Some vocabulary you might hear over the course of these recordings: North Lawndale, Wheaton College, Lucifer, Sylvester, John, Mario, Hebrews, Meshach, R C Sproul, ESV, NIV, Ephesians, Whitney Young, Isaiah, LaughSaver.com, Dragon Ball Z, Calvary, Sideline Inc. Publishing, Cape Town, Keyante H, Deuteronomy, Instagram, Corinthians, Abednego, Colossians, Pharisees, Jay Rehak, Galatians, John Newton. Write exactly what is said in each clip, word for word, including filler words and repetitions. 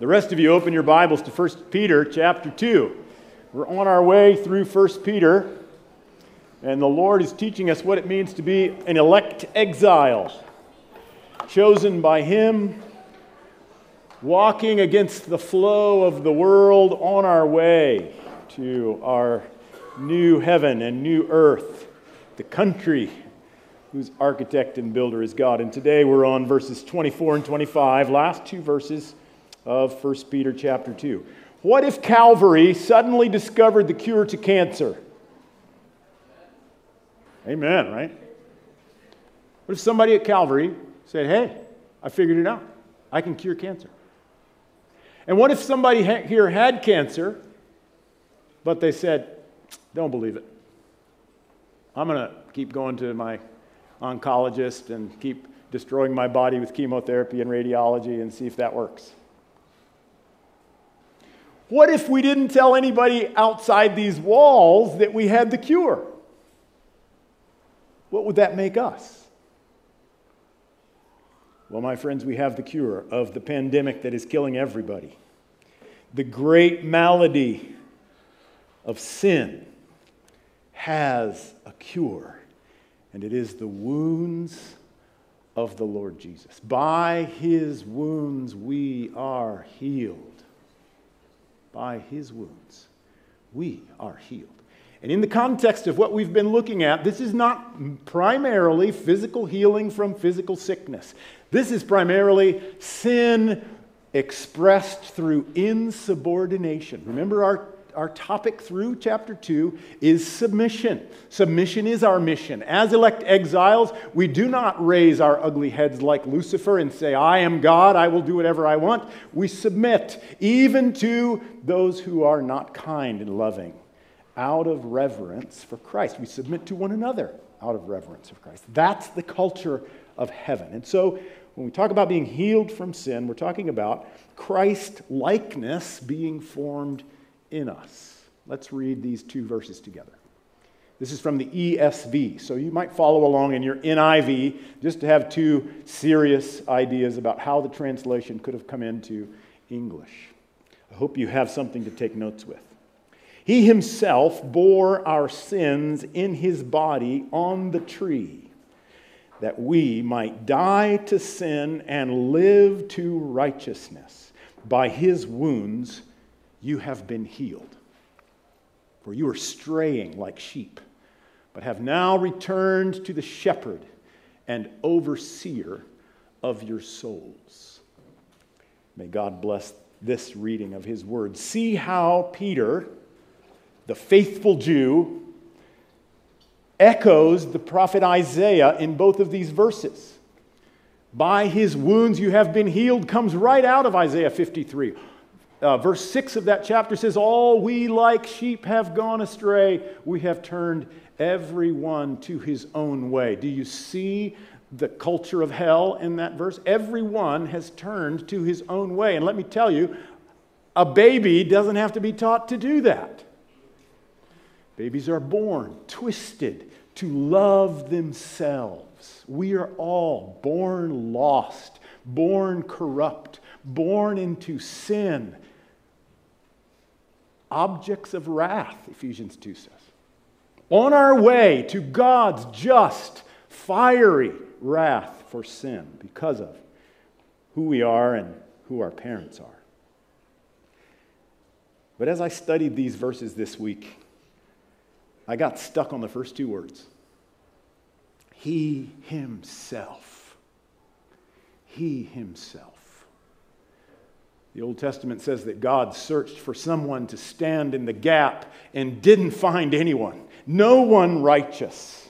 The rest of you, open your Bibles to First Peter chapter two. We're on our way through First Peter, and the Lord is teaching us what it means to be an elect exile, chosen by Him, walking against the flow of the world on our way to our new heaven and new earth, the country whose architect and builder is God. And today we're on verses twenty-four and twenty-five, last two verses of First Peter chapter two. What if Calvary suddenly discovered the cure to cancer? Amen, right? What if somebody at Calvary said, hey, I figured it out. I can cure cancer. And what if somebody ha- here had cancer, but they said, don't believe it. I'm going to keep going to my oncologist and keep destroying my body with chemotherapy and radiology and see if that works. What if we didn't tell anybody outside these walls that we had the cure? What would that make us? Well, my friends, we have the cure of the pandemic that is killing everybody. The great malady of sin has a cure, and it is the wounds of the Lord Jesus. By His wounds we are healed. By His wounds, we are healed. And in the context of what we've been looking at, this is not primarily physical healing from physical sickness. This is primarily sin expressed through insubordination. Remember, our, our topic through chapter two is submission. Submission is our mission. As elect exiles, we do not raise our ugly heads like Lucifer and say, I am God, I will do whatever I want. We submit even to those who are not kind and loving. Out of reverence for Christ. We submit to one another out of reverence for Christ. That's the culture of heaven. And so when we talk about being healed from sin, we're talking about Christ-likeness being formed in us. Let's read these two verses together. This is from the E S V, so you might follow along in your N I V just to have two serious ideas about how the translation could have come into English. I hope you have something to take notes with. He Himself bore our sins in His body on the tree, that we might die to sin and live to righteousness. By His wounds you have been healed. For you were straying like sheep, but have now returned to the Shepherd and Overseer of your souls. May God bless this reading of His Word. See how Peter, the faithful Jew, echoes the prophet Isaiah in both of these verses. By His wounds you have been healed comes right out of Isaiah fifty-three. Uh, verse six of that chapter says, all we like sheep have gone astray. We have turned everyone to his own way. Do you see the culture of hell in that verse? Everyone has turned to his own way. And let me tell you, a baby doesn't have to be taught to do that. Babies are born twisted to love themselves. We are all born lost, born corrupt, born into sin. Objects of wrath, Ephesians two says. On our way to God's just, fiery wrath for sin because of who we are and who our parents are. But as I studied these verses this week, I got stuck on the first two words. He Himself. He Himself. The Old Testament says that God searched for someone to stand in the gap and didn't find anyone. No one righteous.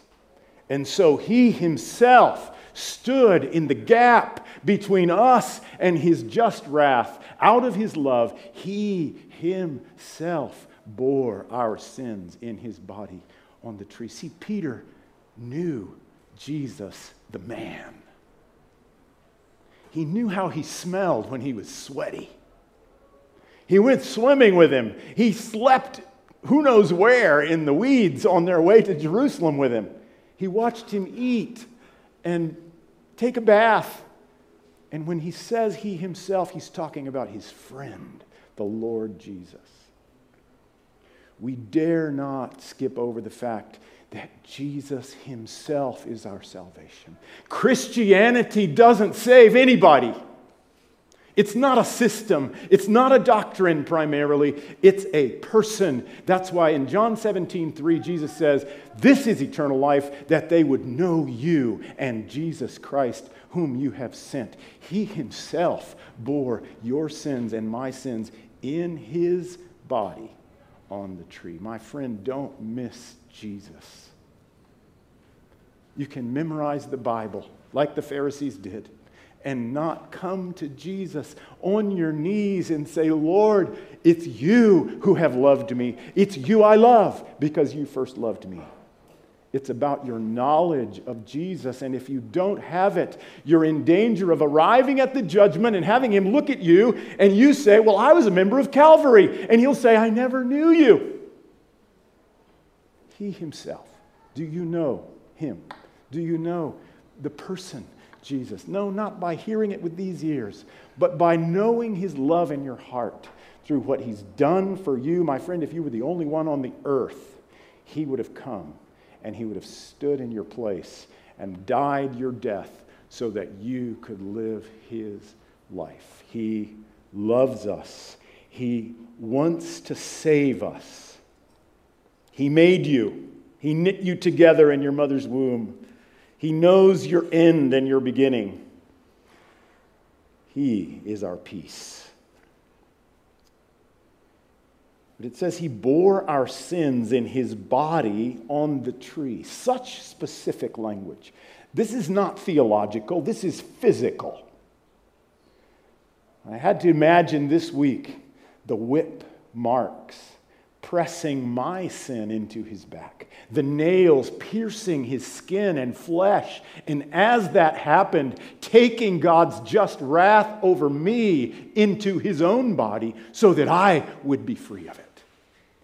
And so He Himself stood in the gap between us and His just wrath. Out of His love, He Himself bore our sins in His body on the tree. See, Peter knew Jesus, the man. He knew how He smelled when He was sweaty. He went swimming with Him. He slept who knows where in the weeds on their way to Jerusalem with Him. He watched Him eat and take a bath And when he says he himself, he's talking about his friend, the Lord Jesus. We dare not skip over the fact that Jesus himself is our salvation. Christianity doesn't save anybody. It's not a system. It's not a doctrine primarily. It's a person. That's why in John seventeen three, Jesus says, "This is eternal life, that they would know you and Jesus Christ, whom you have sent." He himself bore your sins and my sins in his body on the tree. My friend, don't miss Jesus. You can memorize the Bible like the Pharisees did and not come to Jesus on your knees and say, "Lord, it's you who have loved me. It's you I love because you first loved me." It's about your knowledge of Jesus. And if you don't have it, you're in danger of arriving at the judgment and having him look at you and you say, "Well, I was a member of Calvary." And he'll say, "I never knew you." He himself. Do you know him? Do you know the person Jesus? No, not by hearing it with these ears, but by knowing his love in your heart through what he's done for you. My friend, if you were the only one on the earth, he would have come and he would have stood in your place and died your death so that you could live his life. He loves us. He wants to save us. He made you. He knit you together in your mother's womb. He knows your end and your beginning. He is our peace. But it says he bore our sins in his body on the tree. Such specific language. This is not theological. This is physical. I had to imagine this week the whip marks pressing my sin into his back, the nails piercing his skin and flesh, and as that happened, taking God's just wrath over me into his own body so that I would be free of it.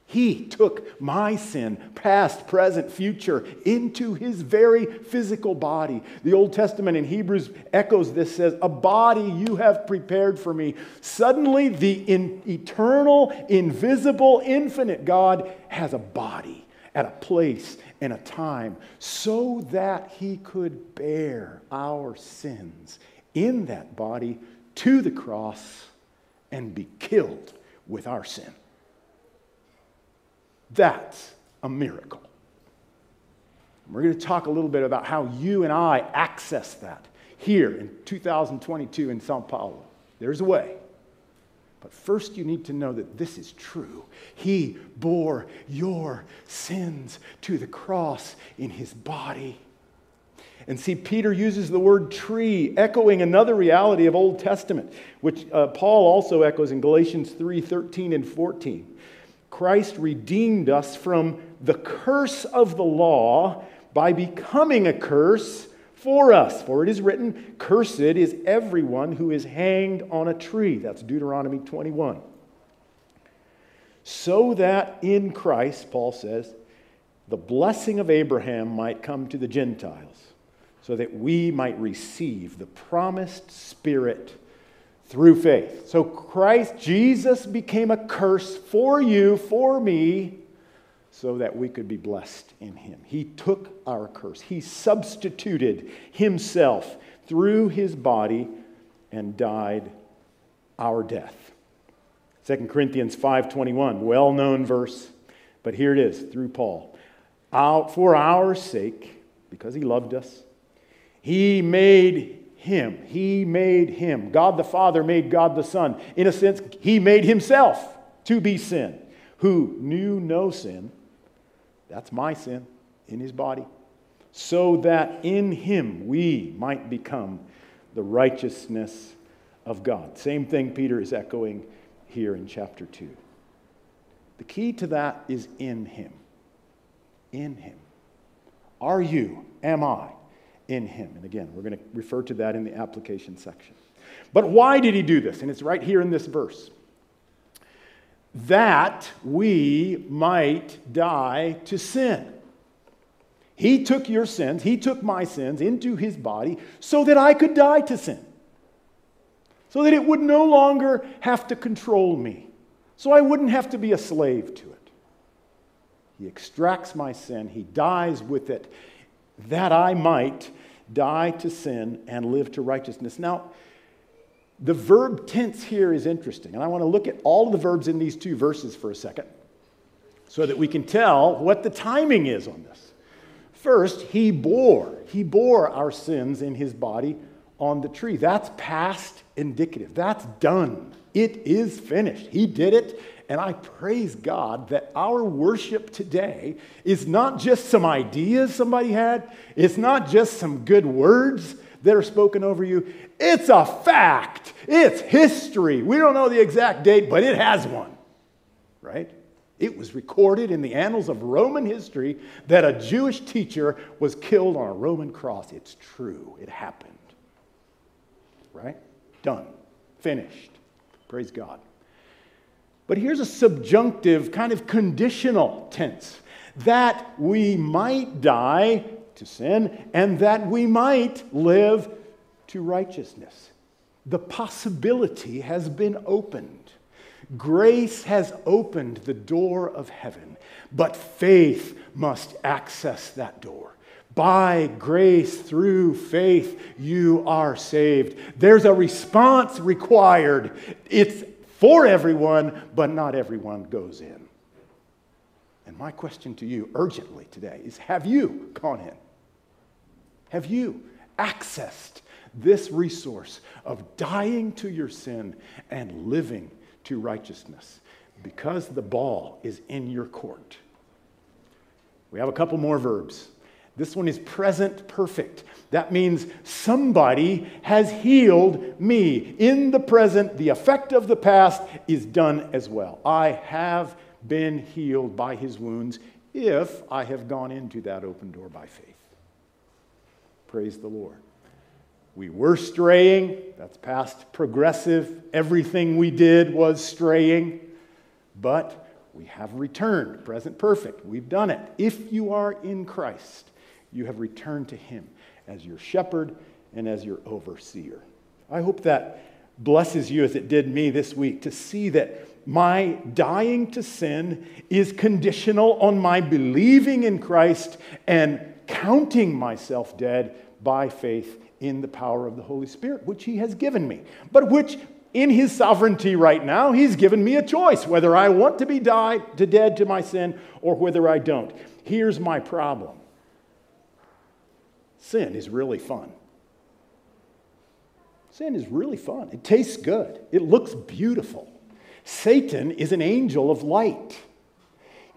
He took my sin, past, present, future, into his very physical body. The Old Testament in Hebrews echoes this, says, "A body you have prepared for me." Suddenly, the in- eternal, invisible, infinite God has a body at a place and a time so that he could bear our sins in that body to the cross and be killed with our sin. That's a miracle. We're going to talk a little bit about how you and I access that here in two thousand twenty-two in Sao Paulo. There's a way. But first you need to know that this is true. He bore your sins to the cross in his body. And see, Peter uses the word tree, echoing another reality of Old Testament, which uh, Paul also echoes in Galatians three thirteen and fourteen. Christ redeemed us from the curse of the law by becoming a curse for us. For it is written, "Cursed is everyone who is hanged on a tree." That's Deuteronomy twenty-one. So that in Christ, Paul says, the blessing of Abraham might come to the Gentiles, so that we might receive the promised Spirit through faith. So Christ Jesus became a curse for you, for me, so that we could be blessed in him. He took our curse. He substituted himself through his body and died our death. Second Corinthians five twenty-one, well-known verse, but here it is through Paul. "For our sake," because he loved us, he made Him. He made him. God the Father made God the Son. In a sense, he made himself to be sin, who knew no sin. That's my sin in his body. So that in him we might become the righteousness of God. Same thing Peter is echoing here in chapter two. The key to that is in him. In him. Are you? Am I? In him. And again, we're going to refer to that in the application section. But why did he do this? And it's right here in this verse. That we might die to sin. He took your sins, he took my sins into his body so that I could die to sin. so that it would no longer have to control me, so I wouldn't have to be a slave to it. He extracts my sin, he dies with it, that I might die to sin and live to righteousness. Now, the verb tense here is interesting, and I want to look at all of the verbs in these two verses for a second so that we can tell what the timing is on this. First, he bore. He bore our sins in his body on the tree. That's past indicative. That's done. It is finished. He did it, and I praise God that our worship today is not just some ideas somebody had. It's not just some good words that are spoken over you. It's a fact. It's history. We don't know the exact date, but it has one, right? It was recorded in the annals of Roman history that a Jewish teacher was killed on a Roman cross. It's true. It happened, right? Done. Finished. Praise God. But here's a subjunctive, kind of conditional tense, that we might die to sin, and that we might live to righteousness. The possibility has been opened. Grace has opened the door of heaven, but faith must access that door. By grace, through faith, you are saved. There's a response required. It's for everyone, but not everyone goes in. And my question to you urgently today is, have you gone in? Have you accessed this resource of dying to your sin and living to righteousness? Because the ball is in your court. We have a couple more verbs. This one is present perfect. That means somebody has healed me. In the present, the effect of the past is done as well. I have been healed by his wounds if I have gone into that open door by faith. Praise the Lord. We were straying. That's past progressive. Everything we did was straying. But we have returned. Present perfect. We've done it. If you are in Christ, you have returned to him as your shepherd and as your overseer. I hope that blesses you as it did me this week to see that my dying to sin is conditional on my believing in Christ and counting myself dead by faith in the power of the Holy Spirit, which he has given me, but which in his sovereignty right now, he's given me a choice, whether I want to be died to dead to my sin or whether I don't. Here's my problem. Sin is really fun. Sin is really fun. It tastes good. It looks beautiful. Satan is an angel of light.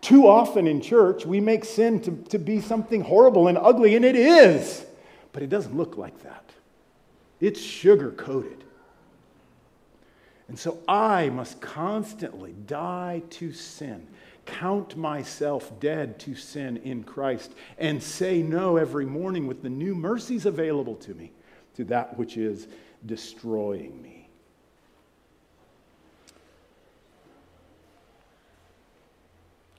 Too often in church, we make sin to, to be something horrible and ugly, and it is. But it doesn't look like that. It's sugar-coated. And so I must constantly die to sin, count myself dead to sin in Christ, and say no every morning with the new mercies available to me, to that which is destroying me.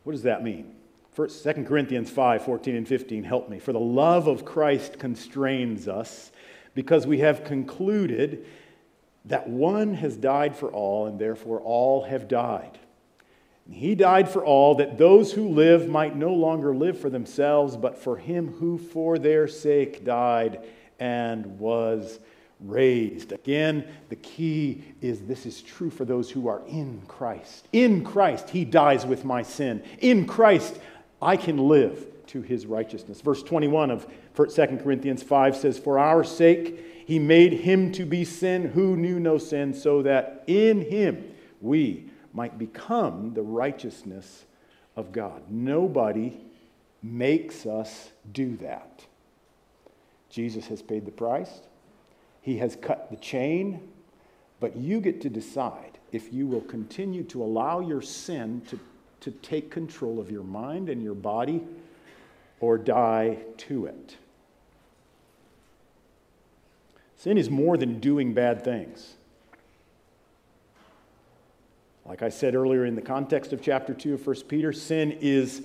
What does that mean? First, Second Corinthians five, fourteen and fifteen, help me. For the love of Christ constrains us, because we have concluded that one has died for all, and therefore all have died. And he died for all, that those who live might no longer live for themselves, but for him who for their sake died and was raised. Again, the key is this is true for those who are in Christ. In Christ, he dies with my sin. In Christ, I can live to his righteousness. Verse twenty-one of Second Corinthians five says, for our sake he made him to be sin who knew no sin, so that in him we might become the righteousness of God. Nobody makes us do that. Jesus has paid the price. He has cut the chain, but you get to decide if you will continue to allow your sin to, to take control of your mind and your body or die to it. Sin is more than doing bad things. Like I said earlier in the context of chapter two of First Peter, sin is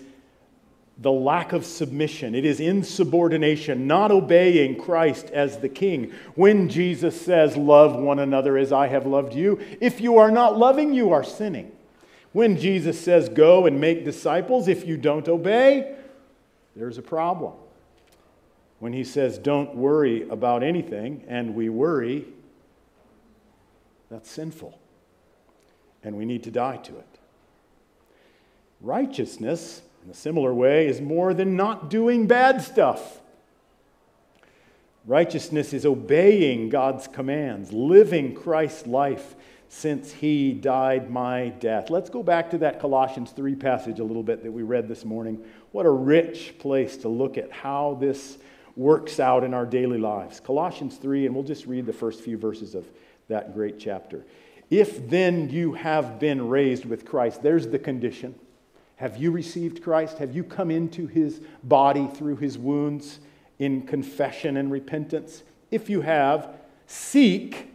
the lack of submission. It is insubordination, not obeying Christ as the King. When Jesus says, love one another as I have loved you, if you are not loving, you are sinning. When Jesus says, go and make disciples, if you don't obey, there's a problem. When he says, don't worry about anything, and we worry, that's sinful. And we need to die to it. Righteousness, in a similar way, is more than not doing bad stuff. Righteousness is obeying God's commands, living Christ's life since he died my death. Let's go back to that Colossians three passage a little bit that we read this morning. What a rich place to look at how this works out in our daily lives. Colossians three, and we'll just read the first few verses of that great chapter. If then you have been raised with Christ, there's the condition. Have you received Christ? Have you come into his body through his wounds in confession and repentance? If you have, seek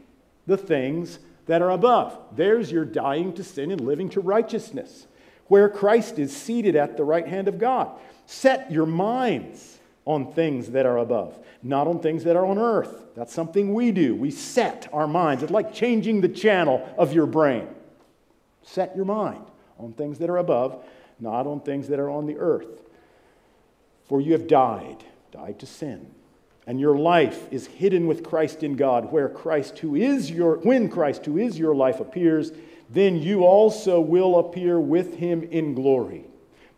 the things that are above. There's your dying to sin and living to righteousness, where Christ is seated at the right hand of God. Set your minds on things that are above, not on things that are on earth. That's something we do. We set our minds. It's like changing the channel of your brain. Set your mind on things that are above, not on things that are on the earth. For you have died, died to sin, and your life is hidden with Christ in God, where Christ who is your, when Christ who is your life appears, then you also will appear with him in glory.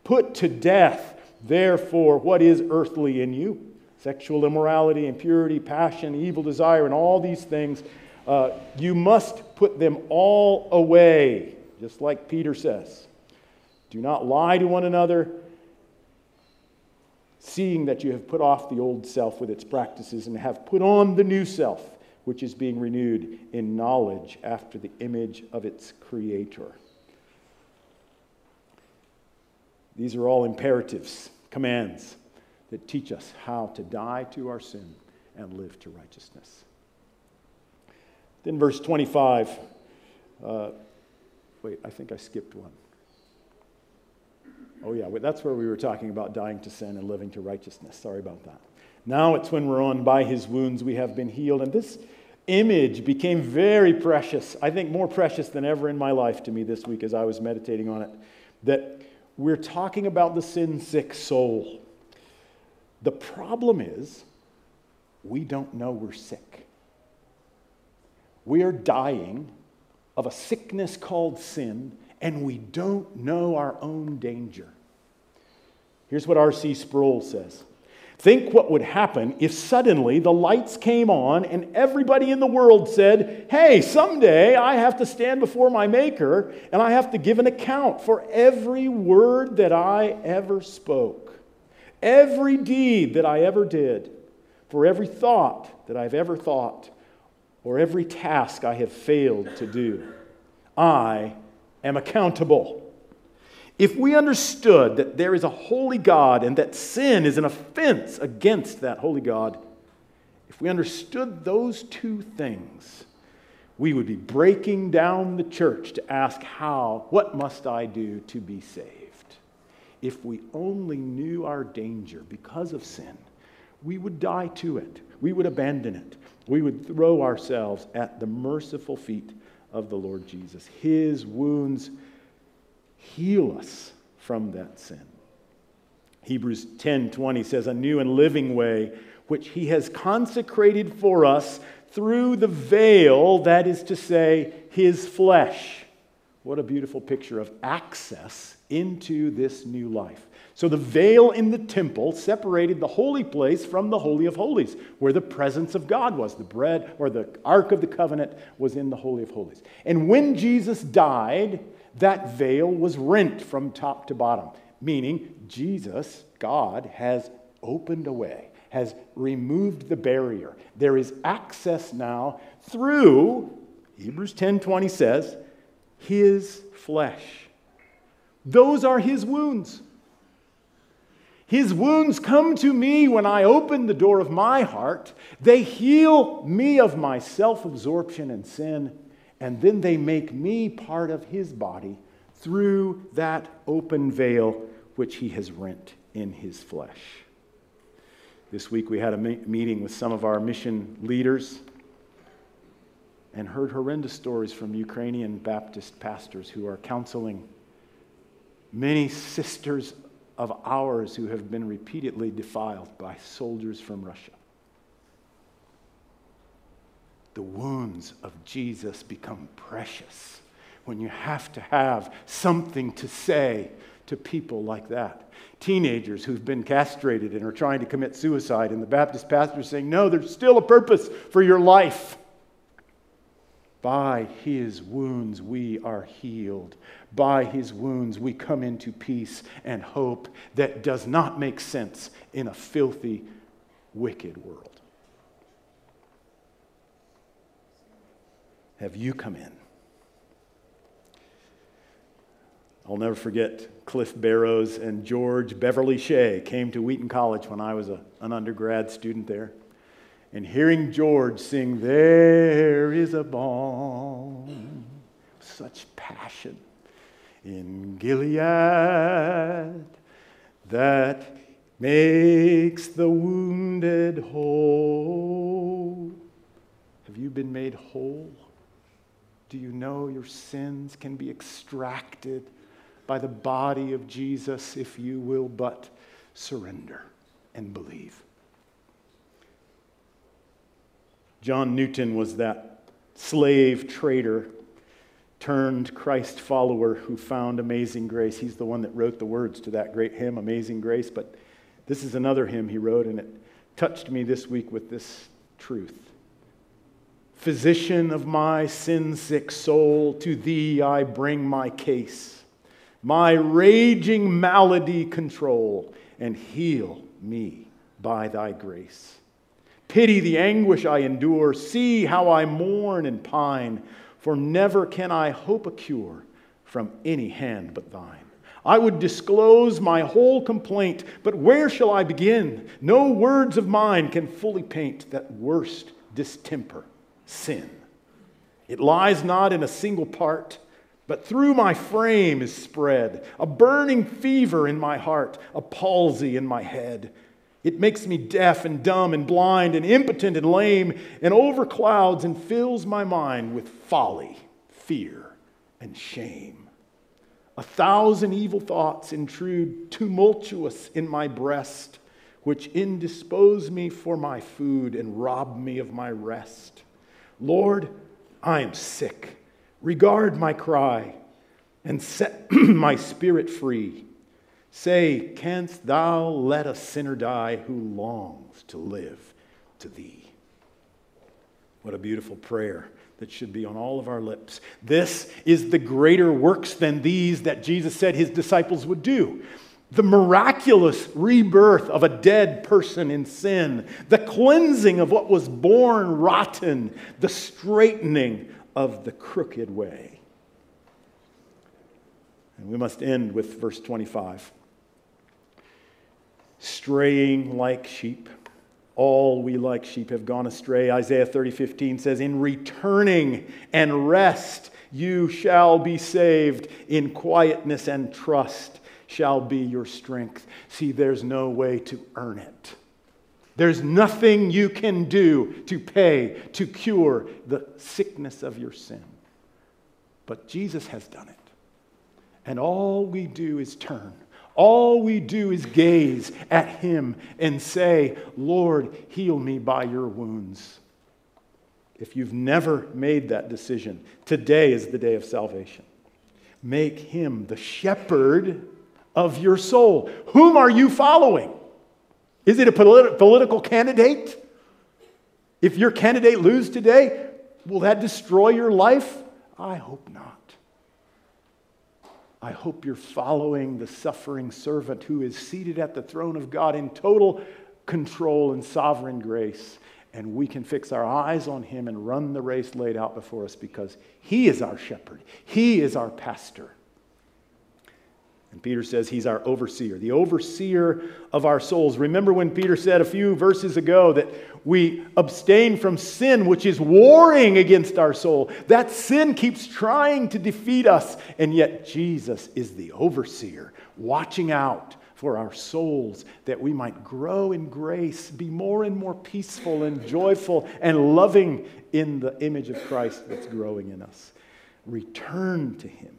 Put to death, therefore, what is earthly in you, sexual immorality, impurity, passion, evil desire, and all these things, uh, you must put them all away, just like Peter says. Do not lie to one another, seeing that you have put off the old self with its practices and have put on the new self, which is being renewed in knowledge after the image of its creator. These are all imperatives, commands that teach us how to die to our sin and live to righteousness. Then verse twenty-five, uh, wait, I think I skipped one. Oh yeah, that's where we were talking about dying to sin and living to righteousness. Sorry about that. Now it's when we're on by his wounds we have been healed. And this image became very precious, I think more precious than ever in my life to me this week as I was meditating on it, that we're talking about the sin-sick soul. The problem is we don't know we're sick. We are dying of a sickness called sin, and we don't know our own danger. Here's what R C Sproul says. Think what would happen if suddenly the lights came on and everybody in the world said, hey, someday I have to stand before my Maker and I have to give an account for every word that I ever spoke, every deed that I ever did, for every thought that I've ever thought, or every task I have failed to do. I am accountable. If we understood that there is a holy God and that sin is an offense against that holy God, if we understood those two things, we would be breaking down the church to ask how, what must I do to be saved? If we only knew our danger because of sin, we would die to it. We would abandon it. We would throw ourselves at the merciful feet of the Lord Jesus. His wounds heal us from that sin. Hebrews ten twenty says, a new and living way which he has consecrated for us through the veil, that is to say, his flesh. What a beautiful picture of access into this new life. So the veil in the temple separated the holy place from the Holy of Holies, where the presence of God was. The bread or the Ark of the Covenant was in the Holy of Holies. And when Jesus died, that veil was rent from top to bottom, meaning Jesus, God, has opened a way, has removed the barrier. There is access now through, Hebrews ten twenty says, his flesh. Those are his wounds. His wounds come to me when I open the door of my heart. They heal me of my self-absorption and sin, and then they make me part of his body through that open veil which he has rent in his flesh. This week we had a meeting with some of our mission leaders and heard horrendous stories from Ukrainian Baptist pastors who are counseling many sisters of ours who have been repeatedly defiled by soldiers from Russia. The wounds of Jesus become precious when you have to have something to say to people like that. Teenagers who've been castrated and are trying to commit suicide, and the Baptist pastor saying, no, there's still a purpose for your life. By his wounds we are healed. By his wounds we come into peace and hope that does not make sense in a filthy, wicked world. Have you come in? I'll never forget Cliff Barrows and George Beverly Shea came to Wheaton College when I was a, an undergrad student there. And hearing George sing, "There is a balm," such passion, in Gilead that makes the wounded whole. Have you been made whole? Do you know your sins can be extracted by the body of Jesus if you will but surrender and believe? John Newton was that slave trader turned Christ follower who found amazing grace. He's the one that wrote the words to that great hymn, Amazing Grace. But this is another hymn he wrote, and it touched me this week with this truth. Physician of my sin-sick soul, to thee I bring my case. My raging malady control, and heal me by thy grace. Pity the anguish I endure, see how I mourn and pine, for never can I hope a cure from any hand but thine. I would disclose my whole complaint, but where shall I begin? No words of mine can fully paint that worst distemper, sin. It lies not in a single part, but through my frame is spread, a burning fever in my heart, a palsy in my head. It makes me deaf and dumb and blind and impotent and lame and overclouds and fills my mind with folly, fear, and shame. A thousand evil thoughts intrude tumultuous in my breast, which indispose me for my food and rob me of my rest. Lord, I am sick. Regard my cry and set my spirit free. Say, canst thou let a sinner die who longs to live to thee? What a beautiful prayer that should be on all of our lips. This is the greater works than these that Jesus said his disciples would do. The miraculous rebirth of a dead person in sin, the cleansing of what was born rotten, the straightening of the crooked way. And we must end with verse twenty-five. Straying like sheep, all we like sheep have gone astray. Isaiah thirty fifteen says, in returning and rest you shall be saved. In quietness and trust shall be your strength. See, there's no way to earn it. There's nothing you can do to pay, to cure the sickness of your sin. But Jesus has done it. And all we do is turn. All we do is gaze at him and say, Lord, heal me by your wounds. If you've never made that decision, today is the day of salvation. Make him the shepherd of your soul. Whom are you following? Is it a politi- political candidate? If your candidate loses today, will that destroy your life? I hope not. I hope you're following the suffering servant who is seated at the throne of God in total control and sovereign grace. And we can fix our eyes on him and run the race laid out before us because he is our shepherd. He is our pastor. And Peter says he's our overseer, the overseer of our souls. Remember when Peter said a few verses ago that we abstain from sin, which is warring against our soul. That sin keeps trying to defeat us, and yet Jesus is the overseer, watching out for our souls, that we might grow in grace, be more and more peaceful and joyful and loving in the image of Christ that's growing in us. Return to Him.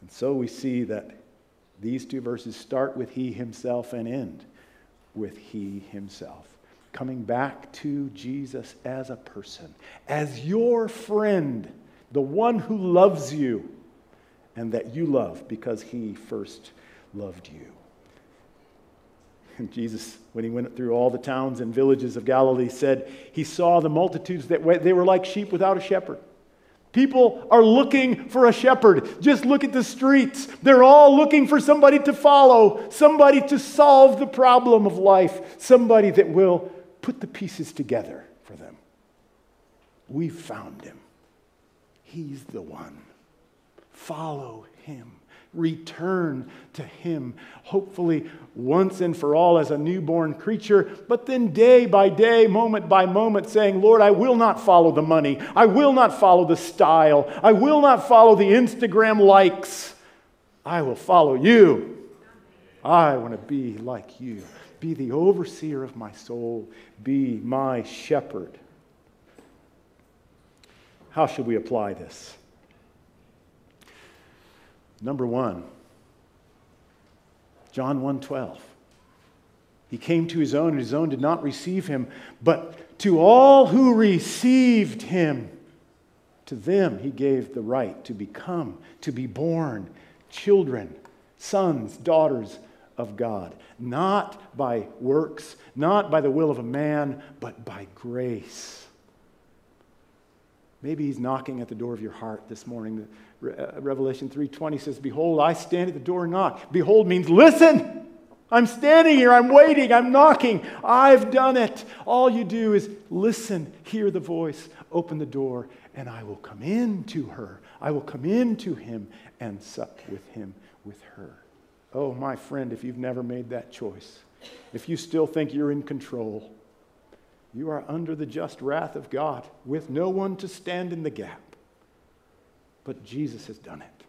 And so we see that these two verses start with He Himself and end with He Himself. Coming back to Jesus as a person, as your friend, the one who loves you and that you love because He first loved you. And Jesus, when He went through all the towns and villages of Galilee, said He saw the multitudes that went, they were like sheep without a shepherd. People are looking for a shepherd. Just look at the streets. They're all looking for somebody to follow, somebody to solve the problem of life, somebody that will put the pieces together for them. We've found Him. He's the one. Follow Him. Return to Him, hopefully once and for all as a newborn creature, but then day by day, moment by moment, saying, Lord, I will not follow the money. I will not follow the style. I will not follow the Instagram likes. I will follow You. I want to be like You. Be the overseer of my soul. Be my shepherd. How should we apply this? Number one, John one twelve. He came to His own, and His own did not receive Him, but to all who received Him, to them He gave the right to become, to be born, children, sons, daughters of God, not by works, not by the will of a man, but by grace. Maybe He's knocking at the door of your heart this morning. Revelation three twenty says, behold, I stand at the door and knock. Behold means listen. I'm standing here. I'm waiting. I'm knocking. I've done it. All you do is listen, hear the voice, open the door, and I will come in to her. I will come in to him and sup with him, with her. Oh, my friend, if you've never made that choice, if you still think you're in control, you are under the just wrath of God with no one to stand in the gap. But Jesus has done it.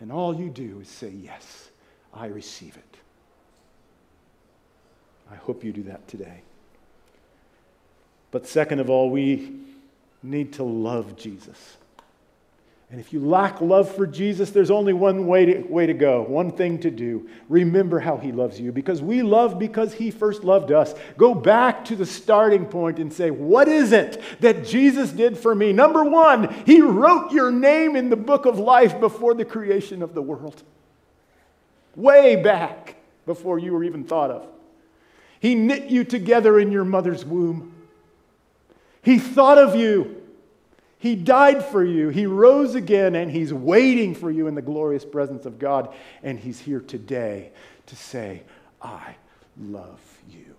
And all you do is say, yes, I receive it. I hope you do that today. But second of all, we need to love Jesus. And if you lack love for Jesus, there's only one way to, way to go, one thing to do. Remember how He loves you, because we love because He first loved us. Go back to the starting point and say, what is it that Jesus did for me? Number one, He wrote your name in the book of life before the creation of the world. Way back before you were even thought of. He knit you together in your mother's womb. He thought of you. He died for you, He rose again, and He's waiting for you in the glorious presence of God, and He's here today to say, I love you.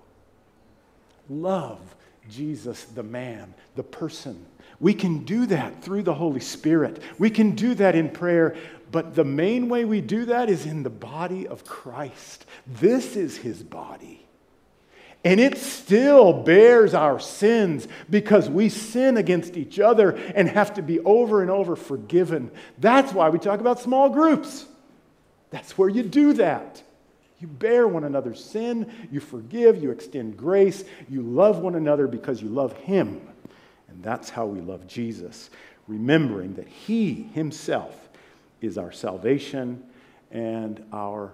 Love Jesus, the man, the person. We can do that through the Holy Spirit. We can do that in prayer, but the main way we do that is in the body of Christ. This is His body. And it still bears our sins because we sin against each other and have to be over and over forgiven. That's why we talk about small groups. That's where you do that. You bear one another's sin, you forgive, you extend grace, you love one another because you love Him. And that's how we love Jesus, remembering that He Himself is our salvation and our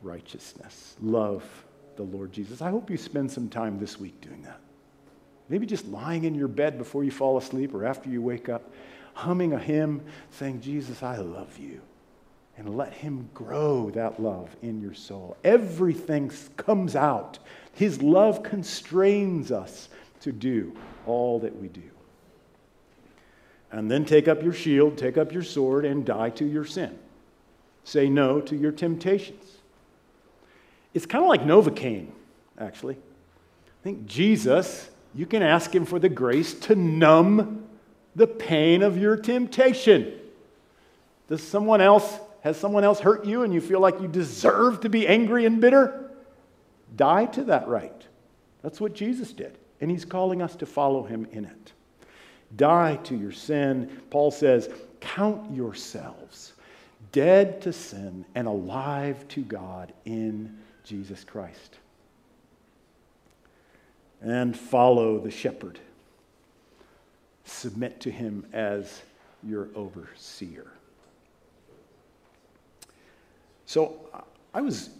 righteousness. Love the Lord Jesus. I hope you spend some time this week doing that. Maybe just lying in your bed before you fall asleep or after you wake up, humming a hymn, saying, Jesus, I love you. And let Him grow that love in your soul. Everything comes out. His love constrains us to do all that we do. And then take up your shield, take up your sword, and die to your sin. Say no to your temptations. It's kind of like Novocaine, actually. I think Jesus, you can ask Him for the grace to numb the pain of your temptation. Does someone else, has someone else hurt you and you feel like you deserve to be angry and bitter? Die to that right. That's what Jesus did. And He's calling us to follow Him in it. Die to your sin. Paul says, count yourselves dead to sin and alive to God in Jesus Christ. And follow the shepherd. Submit to him as your overseer. So I was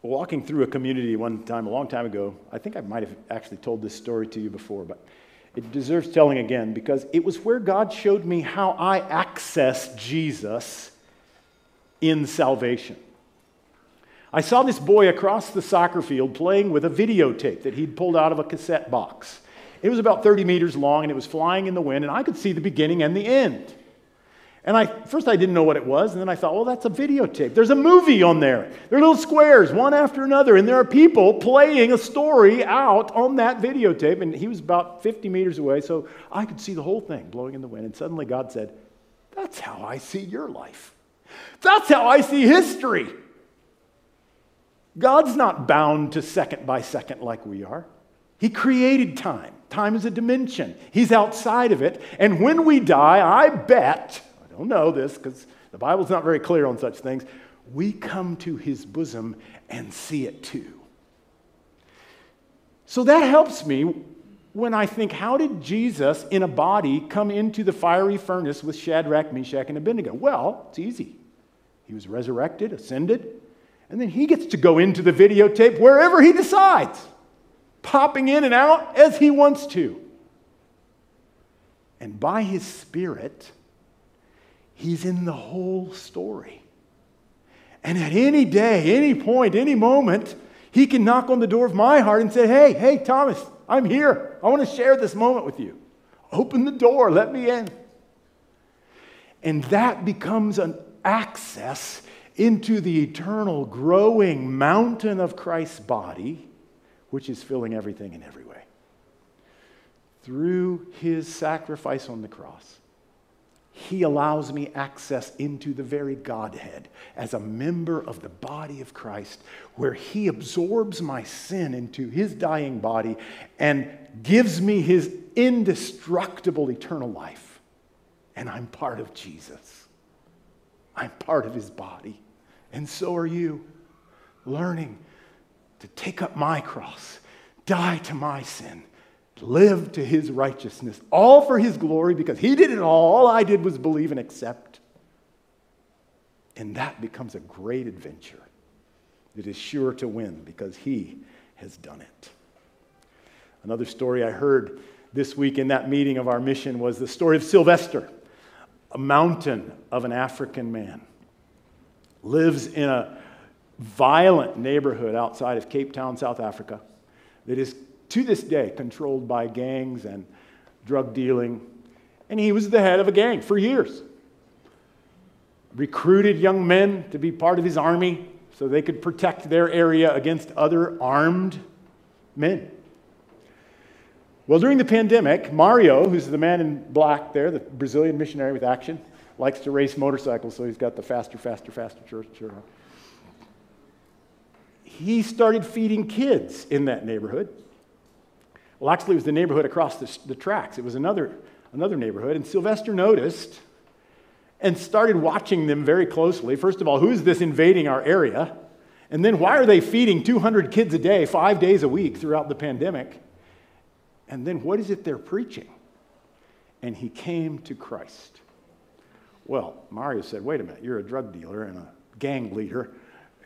walking through a community one time, a long time ago. I think I might have actually told this story to you before, but it deserves telling again because it was where God showed me how I access Jesus in salvation. I saw this boy across the soccer field playing with a videotape that he'd pulled out of a cassette box. It was about thirty meters long, and it was flying in the wind, and I could see the beginning and the end. And I first I didn't know what it was, and then I thought, well, that's a videotape. There's a movie on there. There are little squares, one after another, and there are people playing a story out on that videotape, and he was about fifty meters away, so I could see the whole thing blowing in the wind, and suddenly God said, that's how I see your life. That's how I see history. God's not bound to second by second like we are. He created time. Time is a dimension. He's outside of it. And when we die, I bet, I don't know this because the Bible's not very clear on such things, we come to his bosom and see it too. So that helps me when I think, how did Jesus in a body come into the fiery furnace with Shadrach, Meshach, and Abednego? Well, it's easy. He was resurrected, ascended, and then he gets to go into the videotape wherever he decides, popping in and out as he wants to. And by his Spirit, he's in the whole story. And at any day, any point, any moment, he can knock on the door of my heart and say, hey, hey, Thomas, I'm here. I want to share this moment with you. Open the door. Let me in. And that becomes an access into the eternal, growing mountain of Christ's body, which is filling everything in every way. Through his sacrifice on the cross, he allows me access into the very Godhead as a member of the body of Christ, where he absorbs my sin into his dying body and gives me his indestructible eternal life. And I'm part of Jesus. I'm part of his body, and so are you, learning to take up my cross, die to my sin, live to his righteousness, all for his glory, because he did it all. All I did was believe and accept. And that becomes a great adventure that is sure to win because he has done it. Another story I heard this week in that meeting of our mission was the story of Sylvester. A mountain of an African man lives in a violent neighborhood outside of Cape Town, South Africa, that is to this day controlled by gangs and drug dealing. And he was the head of a gang for years. Recruited young men to be part of his army so they could protect their area against other armed men. Well, during the pandemic, Mario, who's the man in black there, the Brazilian missionary with Action, likes to race motorcycles, so he's got the faster, faster, faster church. He started feeding kids in that neighborhood. Well, actually, it was the neighborhood across the, the tracks. It was another, another neighborhood, and Sylvester noticed and started watching them very closely. First of all, who is this invading our area? And then why are they feeding two hundred kids a day, five days a week throughout the pandemic? And then what is it they're preaching? And he came to Christ. Well, Mario said, wait a minute, you're a drug dealer and a gang leader.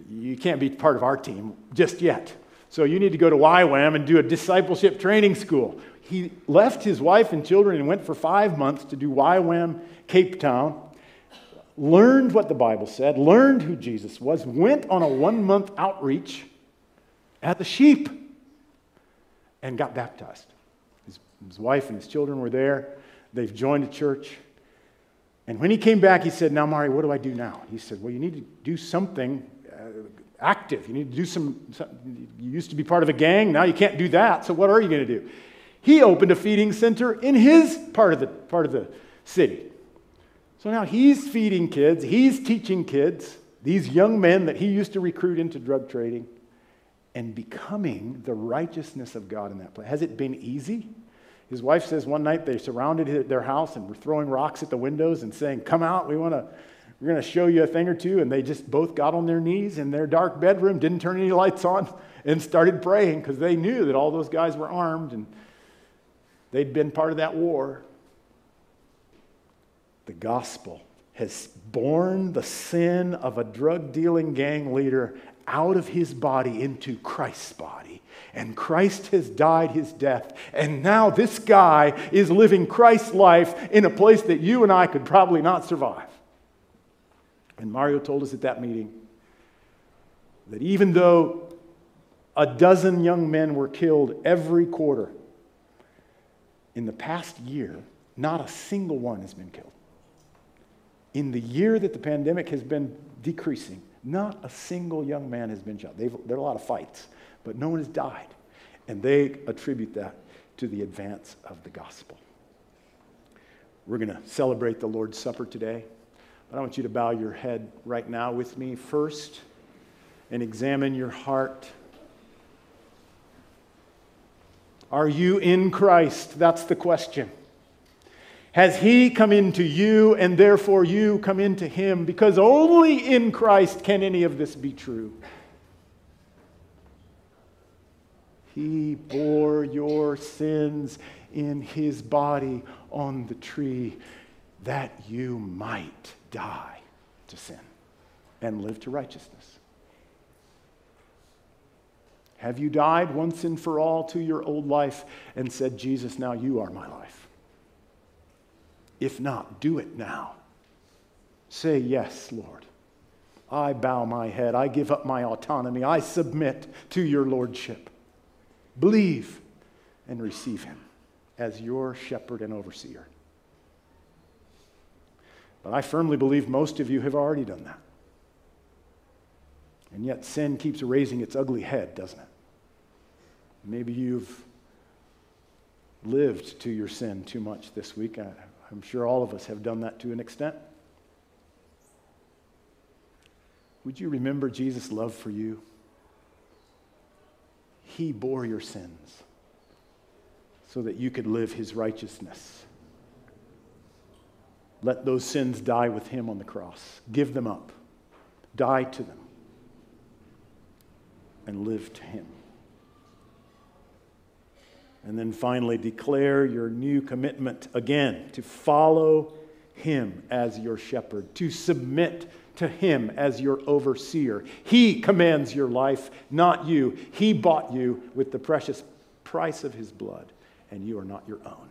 You can't be part of our team just yet. So you need to go to Y WAM and do a discipleship training school. He left his wife and children and went for five months to do Y WAM Cape Town, learned what the Bible said, learned who Jesus was, went on a one-month outreach at the sheep, and got baptized. His wife and his children were there. They've joined a church. And when he came back, he said, now, Mari, what do I do now? He said, well, you need to do something uh, active. You need to do some, some, you used to be part of a gang. Now you can't do that. So what are you going to do? He opened a feeding center in his part of the, part of the city. So now he's feeding kids. He's teaching kids, these young men that he used to recruit into drug trading, and becoming the righteousness of God in that place. Has it been easy? His wife says one night they surrounded their house and were throwing rocks at the windows and saying, come out, we want to we're going to show you a thing or two. And they just both got on their knees in their dark bedroom, didn't turn any lights on, and started praying because they knew that all those guys were armed and they'd been part of that war. The gospel has borne the sin of a drug-dealing gang leader out of his body into Christ's body. And Christ has died his death. And now this guy is living Christ's life in a place that you and I could probably not survive. And Mario told us at that meeting that even though a dozen young men were killed every quarter, in the past year, not a single one has been killed. In the year that the pandemic has been decreasing, not a single young man has been shot. They've, there are a lot of fights, but no one has died. And they attribute that to the advance of the gospel. We're going to celebrate the Lord's Supper today, but I want you to bow your head right now with me first and examine your heart. Are you in Christ? That's the question. Has He come into you, and therefore you come into Him? Because only in Christ can any of this be true. He bore your sins in His body on the tree that you might die to sin and live to righteousness. Have you died once and for all to your old life and said, Jesus, now you are my life? If not, do it now. Say, yes, Lord. I bow my head. I give up my autonomy. I submit to your lordship. Believe and receive Him as your shepherd and overseer. But I firmly believe most of you have already done that. And yet sin keeps raising its ugly head, doesn't it? Maybe you've lived to your sin too much this week. I, I'm sure all of us have done that to an extent. Would you remember Jesus' love for you? He bore your sins so that you could live His righteousness. Let those sins die with Him on the cross. Give them up. Die to them. And live to Him. And then finally, declare your new commitment again to follow Him as your shepherd, to submit to Him as your overseer. He commands your life, not you. He bought you with the precious price of His blood, and you are not your own.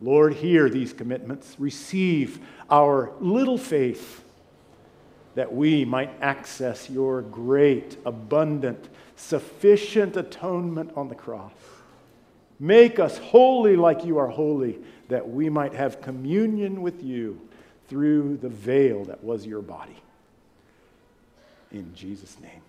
Lord, hear these commitments. Receive our little faith that we might access your great, abundant, sufficient atonement on the cross. Make us holy like you are holy, that we might have communion with you through the veil that was your body. In Jesus' name.